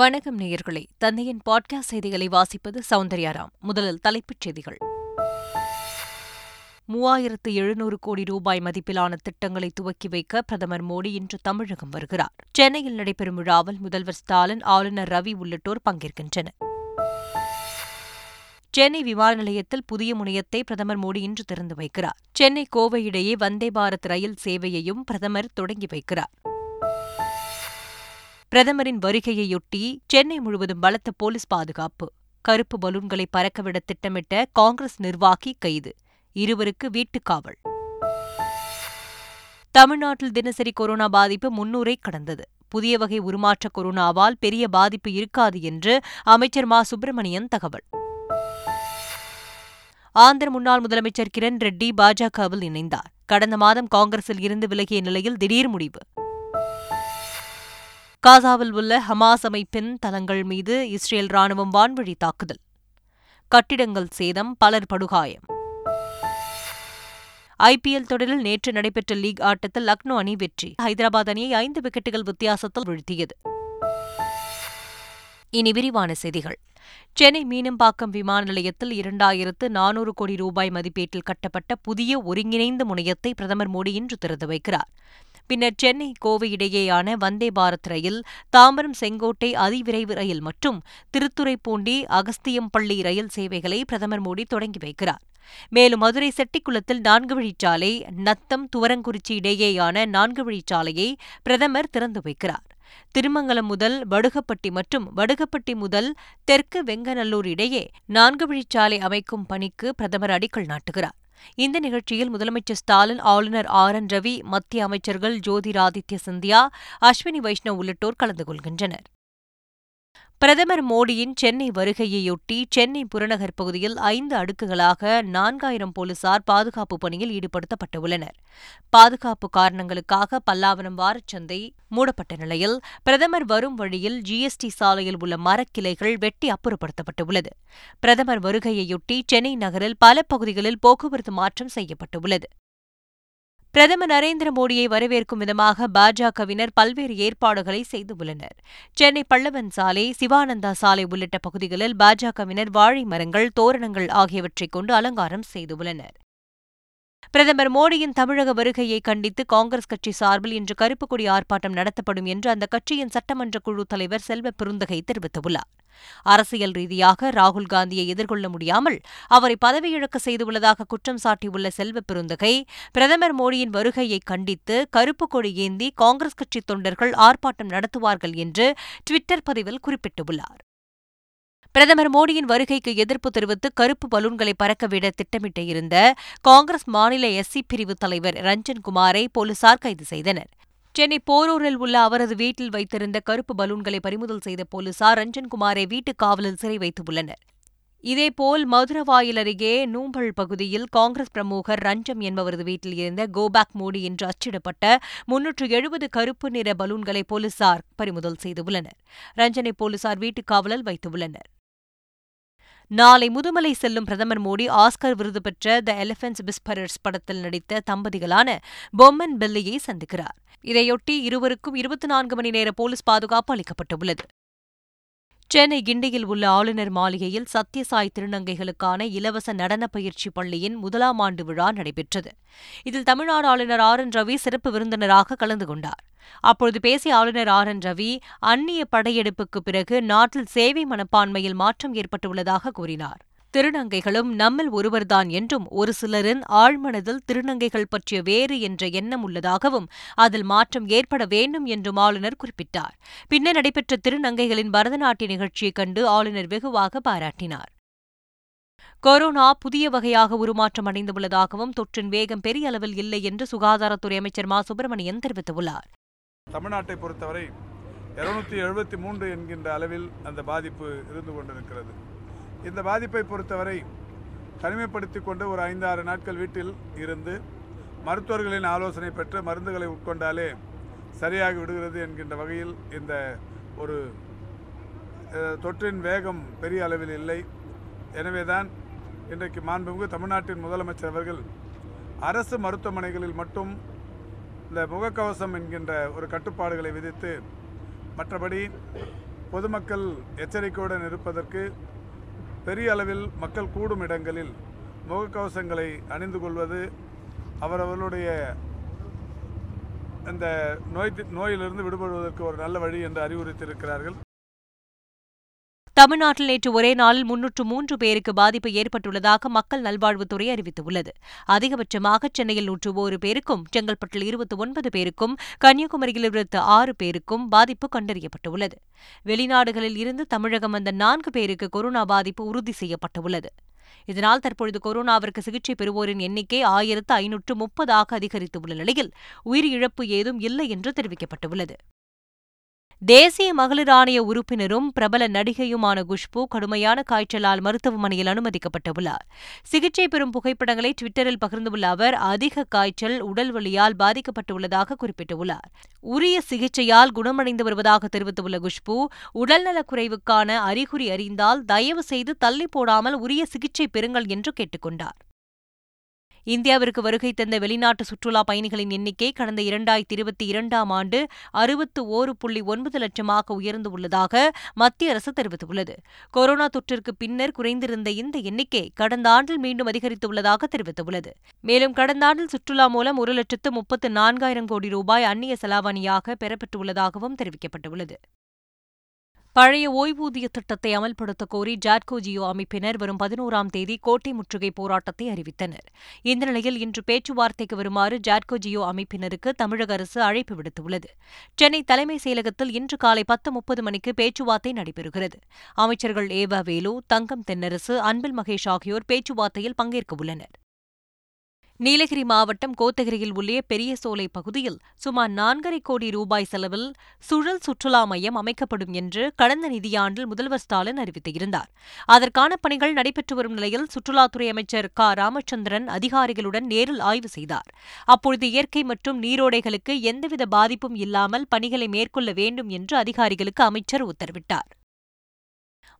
வணக்கம் நேயர்களே, தந்தையின் பாட்காஸ்ட் செய்திகளை வாசிப்பது சௌந்தர்யாராம். முதலில் தலைப்புச் செய்திகள். 3,700 கோடி ரூபாய் மதிப்பிலான திட்டங்களை துவக்கி வைக்க பிரதமர் மோடி இன்று தமிழகம் வருகிறார். சென்னையில் நடைபெறும் விழாவில் முதல்வர் ஸ்டாலின், ஆளுநர் ரவி உள்ளிட்டோர் பங்கேற்கின்றனர். சென்னை விமான நிலையத்தில் புதிய முனையத்தை பிரதமர் மோடி இன்று திறந்து வைக்கிறார். சென்னை கோவை இடையே வந்தே பாரத் ரயில் சேவையையும் பிரதமர் தொடங்கி வைக்கிறார். பிரதமரின் வருகையையொட்டி சென்னை முழுவதும் பலத்த போலீஸ் பாதுகாப்பு. கருப்பு பலூன்களை பறக்கவிட திட்டமிட்ட காங்கிரஸ் நிர்வாகி கைது, 2 பேருக்கு வீட்டுக்காவல். தமிழ்நாட்டில் தினசரி கொரோனா பாதிப்பு 300 கடந்தது. புதிய வகை உருமாற்ற கொரோனாவால் பெரிய பாதிப்பு இருக்காது என்று அமைச்சர் மா. சுப்பிரமணியன் தகவல். ஆந்திர முன்னாள் முதலமைச்சர் கிரண் ரெட்டி பாஜகவில் இணைந்தார். கடந்த மாதம் காங்கிரஸில் இருந்து விலகிய நிலையில் திடீர் முடிவு. காசாவில் உள்ள ஹமாஸ் அமைப்பின் தளங்கள் மீது இஸ்ரேல் ராணுவம் வான்வழி தாக்குதல், கட்டிடங்கள் சேதம், பலர் படுகாயம். IPL தொடரில் நேற்று நடைபெற்ற லீக் ஆட்டத்தில் லக்னோ அணி வெற்றி, ஹைதராபாத் அணியை 5 விக்கெட்டுகள் வித்தியாசத்தில் வீழ்த்தியது. இனி விரிவான செய்திகள். சென்னை மீனம்பாக்கம் விமான நிலையத்தில் 2,400 கோடி ரூபாய் மதிப்பீட்டில் கட்டப்பட்ட புதிய ஒருங்கிணைந்த முனையத்தை பிரதமர் மோடி இன்று திறந்து வைக்கிறார். பின்னர் சென்னை கோவை இடையேயான வந்தே பாரத் ரயில், தாம்பரம் செங்கோட்டை அதிவிரைவு ரயில் மற்றும் திருத்துறைப்பூண்டி அகஸ்தியம்பள்ளி ரயில் சேவைகளை பிரதமர் மோடி தொடங்கி வைக்கிறார். மேலும் மதுரை செட்டிக்குளத்தில் 4 வழிச்சாலை, நத்தம் துவரங்குறிச்சி இடையேயான 4 வழிச்சாலையை பிரதமர் திறந்து வைக்கிறார். திருமங்கலம் முதல் வடுகப்பட்டி மற்றும் வடுகப்பட்டி முதல் தெற்கு வெங்கநல்லூர் இடையே 4 வழிச்சாலை அமைக்கும் பணிக்கு பிரதமர் அடிக்கல் நாட்டுகிறார். இந்த நிகழ்ச்சியில் முதலமைச்சர் ஸ்டாலின், ஆளுநர் R. N. Ravi, மத்திய அமைச்சர்கள் ஜோதிராதித்ய சிந்தியா, அஸ்வினி வைஷ்ணவ் உள்ளிட்டோர் கலந்து கொள்கின்றனர். பிரதமர் மோடியின் சென்னை வருகையையொட்டி சென்னை புறநகர் பகுதியில் 5 அடுக்குகளாக 4,000 போலீசார் பாதுகாப்பு பணியில் ஈடுபடுத்தப்பட்டுள்ளனர். பாதுகாப்பு காரணங்களுக்காக பல்லாவரம் வாரச்சந்தை மூடப்பட்ட நிலையில் பிரதமர் வரும் வழியில் GST சாலையில் உள்ள மரக்கிளைகள் வெட்டி அப்புறப்படுத்தப்பட்டுள்ளது. பிரதமர் வருகையையொட்டி சென்னை நகரில் பல பகுதிகளில் போக்குவரத்து மாற்றம் செய்யப்பட்டுள்ளது. பிரதமர் நரேந்திர மோடியை வரவேற்கும் விதமாக பாஜகவினர் பல்வேறு ஏற்பாடுகளை செய்துள்ளனர். சென்னை பல்லவன் சாலை, சிவானந்தா சாலை உள்ளிட்ட பகுதிகளில் பாஜகவினர் வாழை மரங்கள், தோரணங்கள் ஆகியவற்றைக் கொண்டு அலங்காரம் செய்துள்ளனர். பிரதமர் மோடியின் தமிழக வருகையை கண்டித்து காங்கிரஸ் கட்சி சார்பில் இன்று கருப்பு கொடி ஆர்ப்பாட்டம் நடத்தப்படும் என்று அந்த கட்சியின் சட்டமன்ற குழு தலைவர் செல்வபெருந்தகை தெரிவித்துள்ளார். அரசியல் ரீதியாக ராகுல் காந்தியை எதிர்கொள்ள முடியாமல் அவரை பதவியிழக்க செய்துள்ளதாக குற்றம் சாட்டியுள்ள செல்வபெருந்தகை, பிரதமர் மோடியின் வருகையை கண்டித்து கருப்பு கொடி ஏந்தி காங்கிரஸ் கட்சி தொண்டர்கள் ஆர்ப்பாட்டம் நடத்துவார்கள் என்று ட்விட்டர் பதிவில் குறிப்பிட்டுள்ளார். பிரதமர் மோடியின் வருகைக்கு எதிர்ப்பு தெரிவித்து கருப்பு பலூன்களை பறக்கவிட திட்டமிட்டு இருந்த காங்கிரஸ் மாநில SC பிரிவு தலைவர் ரஞ்சன் குமாரை போலீசார் கைது செய்தனர். சென்னை போரூரில் உள்ள அவரது வீட்டில் வைத்திருந்த கருப்பு பலூன்களை பறிமுதல் செய்த போலீசார் ரஞ்சன் குமாரை வீட்டுக் காவலில் சிறை வைத்துள்ளனர். இதேபோல் மதுரவாயில் அருகே நூம்பல் பகுதியில் காங்கிரஸ் பிரமுகர் ரஞ்சம் என்பவரது வீட்டில் இருந்த கோபேக் மோடி என்று அச்சிடப்பட்ட 370 கருப்பு நிற பலூன்களை போலீசார் பறிமுதல் செய்துள்ளனர். ரஞ்சனை போலீசார் வீட்டுக் காவலில் வைத்துள்ளனர். நாளை முதுமலை செல்லும் பிரதமர் மோடி ஆஸ்கர் விருது பெற்ற த எலிஃபென்ட்ஸ் விஸ்பரர்ஸ் படத்தில் நடித்த தம்பதிகளான பொம்மன் பெல்லியை சந்திக்கிறார். இதையொட்டி 2 பேருக்கும் 24 மணி நேர போலீஸ் பாதுகாப்பு அளிக்கப்பட்டுள்ளது. சென்னை கிண்டியில் உள்ள ஆளுநர் மாளிகையில் சத்யசாய் திருநங்கைகளுக்கான இலவச நடன பயிற்சி பள்ளியின் 1ஆம் ஆண்டு விழா நடைபெற்றது. இதில் தமிழ்நாடு ஆளுநர் R. N. Ravi சிறப்பு விருந்தினராக கலந்து கொண்டார். அப்பொழுது பேசிய ஆளுநர் R. N. Ravi, அந்நிய படையெடுப்புக்கு பிறகு நாட்டில் சேவை மனப்பான்மையில் மாற்றம் ஏற்பட்டுள்ளதாக கூறினார். திருநங்கைகளும் நம்மில் ஒருவர்தான் என்றும், ஒரு சிலரின் ஆழ்மனதில் திருநங்கைகள் பற்றிய வேறு என்ற எண்ணம் உள்ளதாகவும் அதில் மாற்றம் ஏற்பட வேண்டும் என்றும் ஆளுநர் குறிப்பிட்டார். பின்னர் நடைபெற்ற திருநங்கைகளின் பரதநாட்டிய நிகழ்ச்சியைக் கண்டு ஆளுநர் வெகுவாக பாராட்டினார். கொரோனா புதிய வகையாக உருமாற்றம் அடைந்துள்ளதாகவும் தொற்றின் வேகம் பெரிய அளவில் இல்லை என்று சுகாதாரத்துறை அமைச்சர் மா. சுப்பிரமணியன் தெரிவித்துள்ளார். தமிழ்நாட்டை பொறுத்தவரை 273 என்கின்ற அளவில் அந்த பாதிப்பு இருந்து கொண்டிருக்கிறது. இந்த பாதிப்பை பொறுத்தவரை தனிமைப்படுத்தி கொண்டு ஒரு 5-6 நாட்கள் வீட்டில் இருந்து மருத்துவர்களின் ஆலோசனை பெற்று மருந்துகளை உட்கொண்டாலே சரியாகி விடுகிறது என்கின்ற வகையில் இந்த ஒரு தொற்றின் வேகம் பெரிய அளவில் இல்லை. எனவேதான் இன்றைக்கு மாண்புமிகு தமிழ்நாட்டின் முதலமைச்சர் அவர்கள் அரசு மருத்துவமனைகளில் மட்டும் இந்த முகக்கவசம் என்கின்ற ஒரு கட்டுப்பாடுகளை விதித்து மற்றபடி பொதுமக்கள் எச்சரிக்கையுடன் இருப்பதற்கு பெரிய அளவில் மக்கள் கூடும் இடங்களில் முகக்கவசங்களை அணிந்து கொள்வது, அவரவர்களுடைய அந்த நோயிலிருந்து விடுபடுவதற்கு ஒரு நல்ல வழி என்று அறிவுறுத்தியிருக்கிறார்கள். தமிழ்நாட்டில் நேற்று ஒரே நாளில் 303 பேருக்கு பாதிப்பு ஏற்பட்டுள்ளதாக மக்கள் நல்வாழ்வுத்துறை அறிவித்துள்ளது. அதிகபட்சமாக சென்னையில் 101 பேருக்கும், செங்கல்பட்டில் 29 பேருக்கும், கன்னியாகுமரியில் 26 பேருக்கும் பாதிப்பு கண்டறியப்பட்டுள்ளது. வெளிநாடுகளில் இருந்து தமிழகம் வந்த 4 பேருக்கு கொரோனா பாதிப்பு உறுதி செய்யப்பட்டுள்ளது. இதனால் தற்பொழுது கொரோனாவிற்கு சிகிச்சை பெறுவோரின் எண்ணிக்கை 1530ஆக அதிகரித்துள்ள நிலையில் உயிரிழப்பு ஏதும் இல்லை என்று தெரிவிக்கப்பட்டுள்ளது. தேசிய மகளிர் ஆணைய உறுப்பினரும் பிரபல நடிகையுமான குஷ்பூ கடுமையான காய்ச்சலால் மருத்துவமனையில் அனுமதிக்கப்பட்டுள்ளார். சிகிச்சை பெறும் புகைப்படங்களை ட்விட்டரில் பகிர்ந்துள்ள அவர் அதிக காய்ச்சல், உடல்வலியால் பாதிக்கப்பட்டுள்ளதாக குறிப்பிட்டுள்ளார். உரிய சிகிச்சையால் குணமடைந்து வருவதாக தெரிவித்துள்ள குஷ்பூ, உடல்நலக்குறைவுக்கான அறிகுறி அறிந்தால் தயவு செய்து தள்ளி போடாமல் உரிய சிகிச்சை பெறுங்கள் என்று கேட்டுக்கொண்டார். இந்தியாவிற்கு வருகை தந்த வெளிநாட்டு சுற்றுலா பயணிகளின் எண்ணிக்கை கடந்த 2022 ஆண்டு 61.9 லட்சமாக உயர்ந்து உள்ளதாக மத்திய அரசு தெரிவித்துள்ளது. கொரோனா தொற்றிற்கு பின்னர் குறைந்திருந்த இந்த எண்ணிக்கை கடந்த ஆண்டில் மீண்டும் அதிகரித்துள்ளதாக தெரிவித்துள்ளது. மேலும் கடந்த ஆண்டில் சுற்றுலா மூலம் 1,34,000 கோடி ரூபாய் அந்நிய செலாவணியாக பெறப்பட்டுள்ளதாகவும் தெரிவிக்கப்பட்டுள்ளது. பழைய ஓய்வூதிய திட்டத்தை அமல்படுத்த கோரி ஜாட்கோ ஜியோ அமைப்பினர் வரும் 11ஆம் தேதி கோட்டை முற்றுகை போராட்டத்தை அறிவித்தனர். இந்த நிலையில் இன்று பேச்சுவார்த்தைக்கு வருமாறு ஜாட்கோ ஜியோ அமைப்பினருக்கு தமிழக அரசு அழைப்பு விடுத்துள்ளது. சென்னை தலைமைச் செயலகத்தில் இன்று காலை 10:30 மணிக்கு பேச்சுவார்த்தை நடைபெறுகிறது. அமைச்சர்கள் ஏவா வேலு, தங்கம் தென்னரசு, அன்பில் மகேஷ் ஆகியோர் பேச்சுவார்த்தையில் பங்கேற்கவுள்ளனர். நீலகிரி மாவட்டம் கோத்தகிரியில் உள்ள பெரிய சோலை பகுதியில் சுமார் 4.5 கோடி ரூபாய் செலவில் சுழல் சுற்றுலா மையம் அமைக்கப்படும் என்று கடந்த நிதியாண்டில் முதல்வர் ஸ்டாலின் அறிவித்திருந்தார். அதற்கான பணிகள் நடைபெற்று வரும் நிலையில் சுற்றுலாத்துறை அமைச்சர் க. ராமச்சந்திரன் அதிகாரிகளுடன் நேரில் ஆய்வு செய்தார். அப்பொழுது இயற்கை மற்றும் நீரோடைகளுக்கு எந்தவித பாதிப்பும் இல்லாமல் பணிகளை மேற்கொள்ள வேண்டும் என்று அதிகாரிகளுக்கு அமைச்சர் உத்தரவிட்டார்.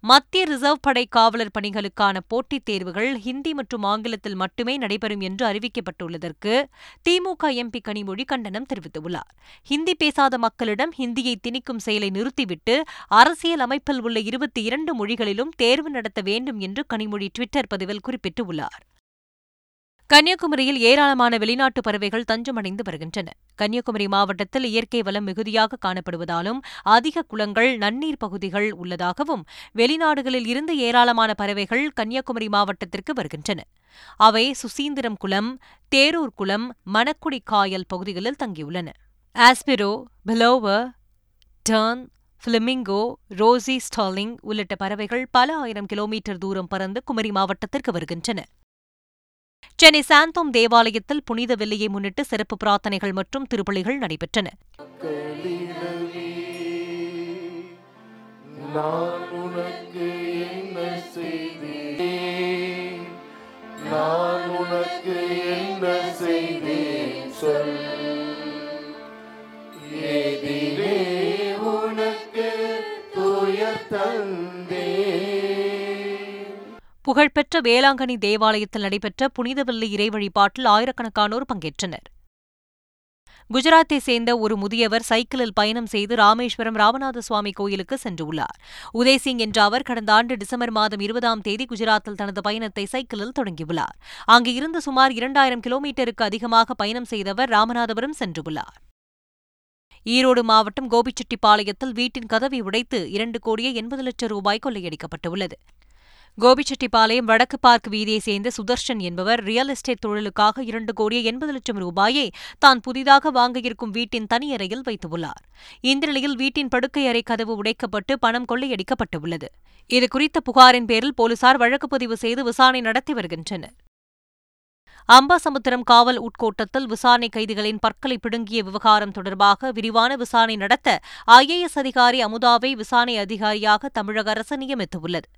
மத்திய ரிசர்வ் படை காவலர் பணிகளுக்கான போட்டித் தேர்வுகள் ஹிந்தி மற்றும் ஆங்கிலத்தில் மட்டுமே நடைபெறும் என்று அறிவிக்கப்பட்டுள்ளதற்கு திமுக எம்பி கனிமொழி கண்டனம் தெரிவித்துள்ளார். ஹிந்தி பேசாத மக்களிடம் ஹிந்தியை திணிக்கும் செயலை நிறுத்திவிட்டு அரசியல் அமைப்பில் உள்ள 22 மொழிகளிலும் தேர்வு நடத்த வேண்டும் என்று கனிமொழி ட்விட்டர் பதிவில் குறிப்பிட்டுள்ளார். கன்னியாகுமரியில் ஏராளமான வெளிநாட்டு பறவைகள் தஞ்சமடைந்து வருகின்றன. கன்னியாகுமரி மாவட்டத்தில் இயற்கை வளம் மிகுதியாக காணப்படுவதாலும் அதிக குளங்கள், நன்னீர் பகுதிகள் உள்ளதாகவும் வெளிநாடுகளில் இருந்து ஏராளமான பறவைகள் கன்னியாகுமரி மாவட்டத்திற்கு வருகின்றன. அவை சுசீந்திரம் குளம், தேரூர் குளம், மணக்குடி காயல் பகுதிகளில் தங்கியுள்ளன. Osprey, plover, tern, flamingo, rosy starling உள்ளிட்ட பறவைகள் பல ஆயிரம் கிலோமீட்டர் தூரம் பறந்து குமரி மாவட்டத்திற்கு வருகின்றன. சென்னை சாந்தோம் தேவாலயத்தில் புனித வெள்ளியை முன்னிட்டு சிறப்பு பிரார்த்தனைகள் மற்றும் திருப்பலிகள் நடைபெற்றன. புகழ்பெற்ற வேளாங்கண்ணி தேவாலயத்தில் நடைபெற்ற புனிதவெள்ளி இறை வழிபாட்டில் ஆயிரக்கணக்கானோர் பங்கேற்றனர். குஜராத்தை சேர்ந்த ஒரு முதியவர் சைக்கிளில் பயணம் செய்து ராமேஸ்வரம் ராமநாத சுவாமி கோயிலுக்கு சென்றுள்ளார். உதய்சிங் என்ற அவர் கடந்த ஆண்டு டிசம்பர் மாதம் 20ஆம் தேதி குஜராத்தில் தனது பயணத்தை சைக்கிளில் தொடங்கியுள்ளார். அங்கு இருந்து சுமார் 2000 கிலோமீட்டருக்கு அதிகமாக பயணம் செய்தவர் ராமநாதபுரம் சென்றுள்ளார். ஈரோடு மாவட்டம் கோபிச்செட்டிப்பாளையத்தில் வீட்டின் கதவை உடைத்து 2.80 லட்சம் ரூபாய் கொள்ளையடிக்கப்பட்டுள்ளது. கோபிச்செட்டிப்பாளையம் வடக்கு பார்க் வீதியை சேர்ந்த சுதர்ஷன் என்பவர் ரியல் எஸ்டேட் தொழிலுக்காக 2.80 லட்சம் ரூபாயை தான் புதிதாக வாங்க இருக்கும் வீட்டின் தனியறையில் வைத்துள்ளார். இந்த நிலையில் வீட்டின் படுக்கை அறை கதவு உடைக்கப்பட்டு பணம் கொள்ளையடிக்கப்பட்டுள்ளது. இதுகுறித்த புகாரின் பேரில் போலீசார் வழக்கு பதிவு செய்து விசாரணை நடத்தி வருகின்றனர். அம்பாசமுத்திரம் காவல் உட்கோட்டத்தில் விசாரணை கைதிகளின் பற்களை பிடுங்கிய விவகாரம் தொடர்பாக விரிவான விசாரணை நடத்த IAS அதிகாரி அமுதாவை விசாரணை அதிகாரியாக தமிழக அரசு நியமித்துள்ளது.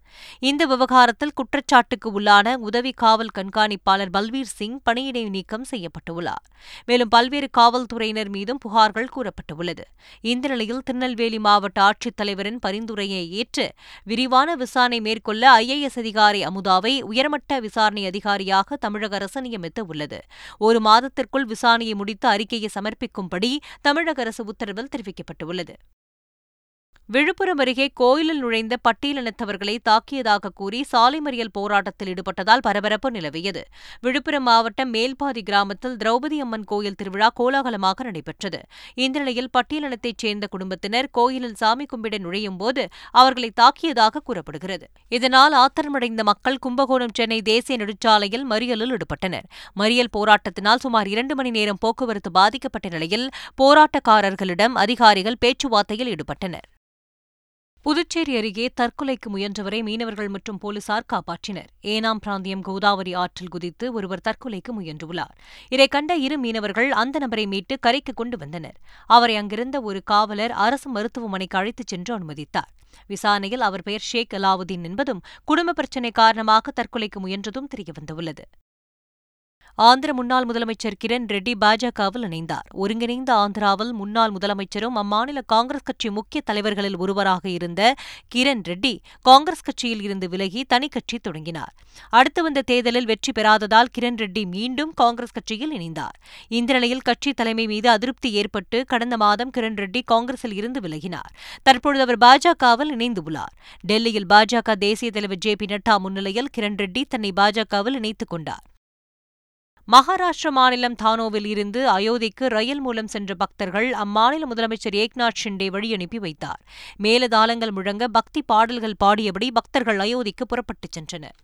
இந்த விவகாரத்தில் குற்றச்சாட்டுக்கு உள்ளான உதவி காவல் கண்காணிப்பாளர் பல்வீர் சிங் பணியிடை நீக்கம் செய்யப்பட்டுள்ளார். மேலும் பல்வேறு காவல்துறையினர் மீதும் புகார்கள் கூறப்பட்டுள்ளது. இந்த நிலையில் திருநெல்வேலி மாவட்ட ஆட்சித்தலைவரின் பரிந்துரையை ஏற்று விரிவான விசாரணை மேற்கொள்ள IAS அதிகாரி அமுதாவை உயர்மட்ட விசாரணை அதிகாரியாக தமிழக அரசு உள்ளது. ஒரு மாதத்திற்குள் விசாரணையை முடித்து அறிக்கையை சமர்ப்பிக்கும்படி தமிழக அரசு உத்தரவில் தெரிவிக்கப்பட்டுள்ளது. விழுப்புரம் அருகே கோயிலில் நுழைந்த பட்டியலினத்தவர்களை தாக்கியதாக கூறி சாலை மறியல் போராட்டத்தில் ஈடுபட்டதால் பரபரப்பு நிலவியது. விழுப்புரம் மாவட்டம் மேல்பாதி கிராமத்தில் திரௌபதி அம்மன் கோயில் திருவிழா கோலாகலமாக நடைபெற்றது. இந்த நிலையில் பட்டியலினத்தைச் சேர்ந்த குடும்பத்தினர் கோயிலில் சாமி கும்பிட நுழையும்போது அவர்களை தாக்கியதாக கூறப்படுகிறது. இதனால் ஆத்திரமடைந்த மக்கள் கும்பகோணம் சென்னை தேசிய நெடுஞ்சாலையில் மறியலில் ஈடுபட்டனர். மறியல் போராட்டத்தினால் சுமார் 2 மணி நேரம் போக்குவரத்து பாதிக்கப்பட்ட நிலையில் போராட்டக்காரர்களிடம் அதிகாரிகள் பேச்சுவார்த்தையில் ஈடுபட்டனர். புதுச்சேரி அருகே தற்கொலைக்கு முயன்றவரை மீனவர்கள் மற்றும் போலீசார் காப்பாற்றினர். ஏனாம் பிராந்தியம் கோதாவரி ஆற்றில் குதித்து ஒருவர் தற்கொலைக்கு முயன்றுள்ளார். இதை கண்ட 2 மீனவர்கள் அந்த நபரை மீட்டு கரைக்கு கொண்டு வந்தனர். அவரை அங்கிருந்த ஒரு காவலர் அரசு மருத்துவமனைக்கு அழைத்துச் சென்று அனுமதித்தார். விசாரணையில் அவர் பெயர் ஷேக் அலாவுதீன் என்பதும் குடும்ப பிரச்சினை காரணமாக தற்கொலைக்கு முயன்றதும் தெரியவந்துள்ளது. ஆந்திர முன்னாள் முதலமைச்சர் கிரண் ரெட்டி பாஜகவில் இணைந்தார். ஒருங்கிணைந்த ஆந்திராவில் முன்னாள் முதலமைச்சரும் அம்மாநில காங்கிரஸ் கட்சி முக்கிய தலைவர்களில் ஒருவராக இருந்த கிரண் ரெட்டி காங்கிரஸ் கட்சியில் இருந்து விலகி தனி கட்சி தொடங்கினார். அடுத்து வந்த தேர்தலில் வெற்றி பெறாததால் கிரண் ரெட்டி மீண்டும் காங்கிரஸ் கட்சியில் இணைந்தார். இந்த நிலையில் கட்சி தலைமை மீது அதிருப்தி ஏற்பட்டு கடந்த மாதம் கிரண் ரெட்டி காங்கிரஸில் இருந்து விலகினார். தற்பொழுது அவர் பாஜகவில் இணைந்துள்ளார். டெல்லியில் பாஜக தேசிய தலைவர் JP நட்டா முன்னிலையில் கிரண் ரெட்டி தன்னை பாஜகவில் இணைத்துக் கொண்டார். மகாராஷ்டிர மாநிலம் தானோவில் இருந்து அயோத்திக்கு ரயில் மூலம் சென்ற பக்தர்கள் அம்மாநில முதலமைச்சர் ஏக்நாத் ஷிண்டே வழியனுப்பி வைத்தார். மேலதாளங்கள் முழங்க பக்தி பாடல்கள் பாடியபடி பக்தர்கள் அயோத்திக்கு புறப்பட்டுச் சென்றனர்.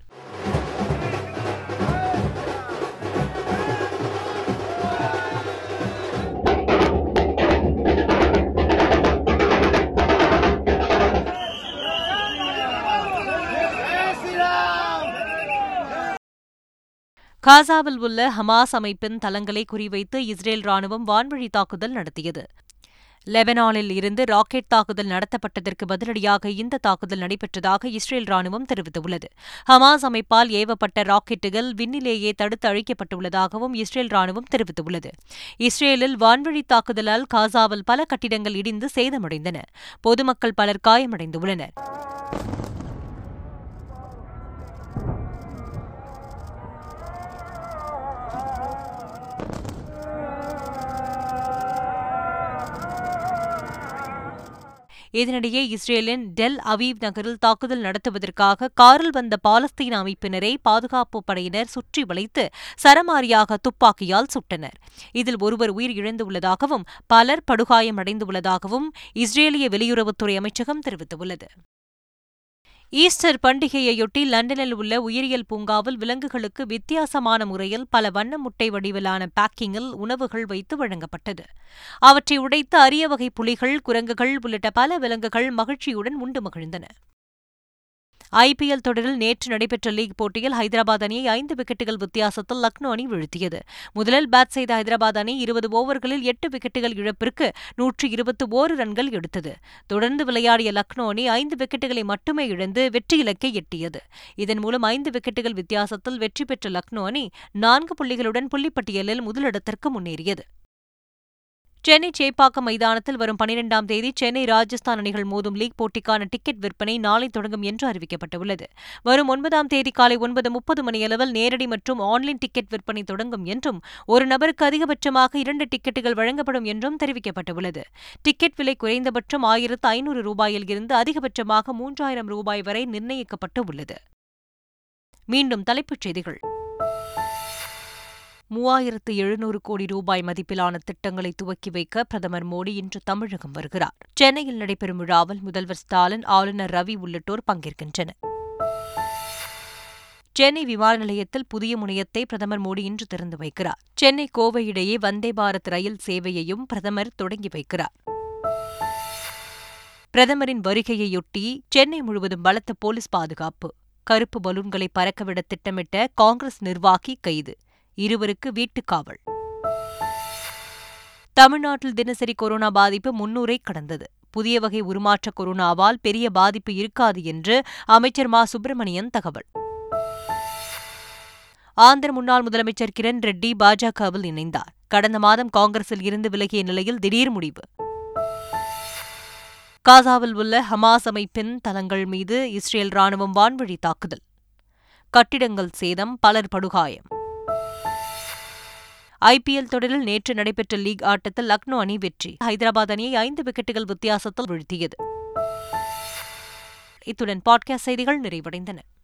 காசாவில் உள்ள ஹமாஸ் அமைப்பின் தளங்களை குறிவைத்து இஸ்ரேல் ராணுவம் வான்வழி தாக்குதல் நடத்தியது. லெபனானில் இருந்து ராக்கெட் தாக்குதல் நடத்தப்பட்டதற்கு பதிலடியாக இந்த தாக்குதல் நடைபெற்றதாக இஸ்ரேல் ராணுவம் தெரிவித்துள்ளது. ஹமாஸ் அமைப்பால் ஏவப்பட்ட ராக்கெட்டுகள் விண்ணிலேயே தடுத்து அழிக்கப்பட்டுள்ளதாகவும் இஸ்ரேல் ராணுவம் தெரிவித்துள்ளது. இஸ்ரேலில் வான்வழி தாக்குதலால் காசாவில் பல கட்டிடங்கள் இடிந்து சேதமடைந்தன. பொதுமக்கள் பலர் காயமடைந்துள்ளனர். இதனிடையே இஸ்ரேலின் டெல் அவீவ் நகரில் தாக்குதல் நடத்துவதற்காக காரில் வந்த பாலஸ்தீன அமைப்பினரை பாதுகாப்பு படையினர் சுற்றி வளைத்து சரமாரியாக துப்பாக்கியால் சுட்டனர். இதில் ஒருவர் உயிர் இழந்துள்ளதாகவும் பலர் படுகாயமடைந்துள்ளதாகவும் இஸ்ரேலிய வெளியுறவுத்துறை அமைச்சகம் தெரிவித்துள்ளது. ஈஸ்டர் பண்டிகையையொட்டி லண்டனில் உள்ள உயிரியல் பூங்காவில் விலங்குகளுக்கு வித்தியாசமான முறையில் பல வண்ண முட்டை வடிவிலான பேக்கிங்கில் உணவுகள் வைத்து வழங்கப்பட்டது. அவற்றை உடைத்து அரிய வகை புலிகள், குரங்குகள் உள்ளிட்ட பல விலங்குகள் மகிழ்ச்சியுடன் உண்டு மகிழ்ந்தன. IPL தொடரில் நேற்று நடைபெற்ற லீக் போட்டியில் ஹைதராபாத் அணியை 5 விக்கெட்டுகள் வித்தியாசத்தில் லக்னோ அணி வீழ்த்தியது. முதலில் பேட் செய்த ஹைதராபாத் அணி 20 ஓவர்களில் 8 விக்கெட்டுகள் இழப்பிற்கு 121 ரன்கள் எடுத்தது. தொடர்ந்து விளையாடிய லக்னோ அணி 5 விக்கெட்டுகளை மட்டுமே இழந்து வெற்றி இலக்கை எட்டியது. இதன் மூலம் 5 விக்கெட்டுகள் வித்தியாசத்தில் வெற்றி பெற்ற லக்னோ அணி 4 புள்ளிகளுடன் புள்ளிப்பட்டியலில் முதலிடத்திற்கு முன்னேறியது. சென்னை சேப்பாக்கம் மைதானத்தில் வரும் 12ஆம் தேதி சென்னை ராஜஸ்தான் அணிகள் மோதும் லீக் போட்டிக்கான டிக்கெட் விற்பனை நாளை தொடங்கும் என்று அறிவிக்கப்பட்டுள்ளது. வரும் 9ஆம் தேதி காலை 9:30 மணியளவில் நேரடி மற்றும் ஆன்லைன் டிக்கெட் விற்பனை தொடங்கும் என்றும் ஒரு நபருக்கு அதிகபட்சமாக 2 டிக்கெட்டுகள் வழங்கப்படும் என்றும் தெரிவிக்கப்பட்டுள்ளது. டிக்கெட் விலை குறைந்தபட்சம் 1500 ரூபாயில் இருந்து அதிகபட்சமாக 3000 ரூபாய் வரை நிர்ணயிக்கப்பட்டு உள்ளது. மீண்டும் தலைப்புச் செய்திகள். 3700 கோடி ரூபாய் மதிப்பிலான திட்டங்களை துவக்கி வைக்க பிரதமர் மோடி இன்று தமிழகம் வருகிறார். சென்னையில் நடைபெறும் விழாவில் முதல்வர் ஸ்டாலின், ஆளுநர் ரவி உள்ளிட்டோர் பங்கேற்கின்றனர். சென்னை விமான நிலையத்தில் புதிய முனையத்தை பிரதமர் மோடி இன்று திறந்து வைக்கிறார். சென்னை கோவை இடையே வந்தே பாரத் ரயில் சேவையையும் பிரதமர் தொடங்கி வைக்கிறார். பிரதமரின் வருகையையொட்டி சென்னை முழுவதும் பலத்த போலீஸ் பாதுகாப்பு. கருப்பு பலூன்களை பறக்கவிட திட்டமிட்ட காங்கிரஸ் நிர்வாகி கைது. 2 பேருக்கு வீட்டுக்காவல். தமிழ்நாட்டில் தினசரி கொரோனா பாதிப்பு 300ஐ கடந்தது. புதிய வகை உருமாற்ற கொரோனாவால் பெரிய பாதிப்பு இருக்காது என்று அமைச்சர் மா. சுப்பிரமணியன் தகவல். ஆந்திர முன்னாள் முதலமைச்சர் கிரண் ரெட்டி பாஜகவில் இணைந்தார். கடந்த மாதம் காங்கிரஸில் இருந்து விலகிய நிலையில் திடீர் முடிவு. காசாவில் உள்ள ஹமாஸ் அமைப்பின் தளங்கள் மீது இஸ்ரேல் ராணுவம் வான்வழி தாக்குதல். கட்டிடங்கள் சேதம், பலர் படுகாயம். IPL தொடரில் நேற்று நடைபெற்ற லீக் ஆட்டத்தில் லக்னோ அணி வெற்றி. ஹைதராபாத் அணியை 5 விக்கெட்டுகள் வித்தியாசத்தில் வீழ்த்தியது. இத்துடன் பாட்காஸ்ட் செய்திகள் நிறைவடைந்தன.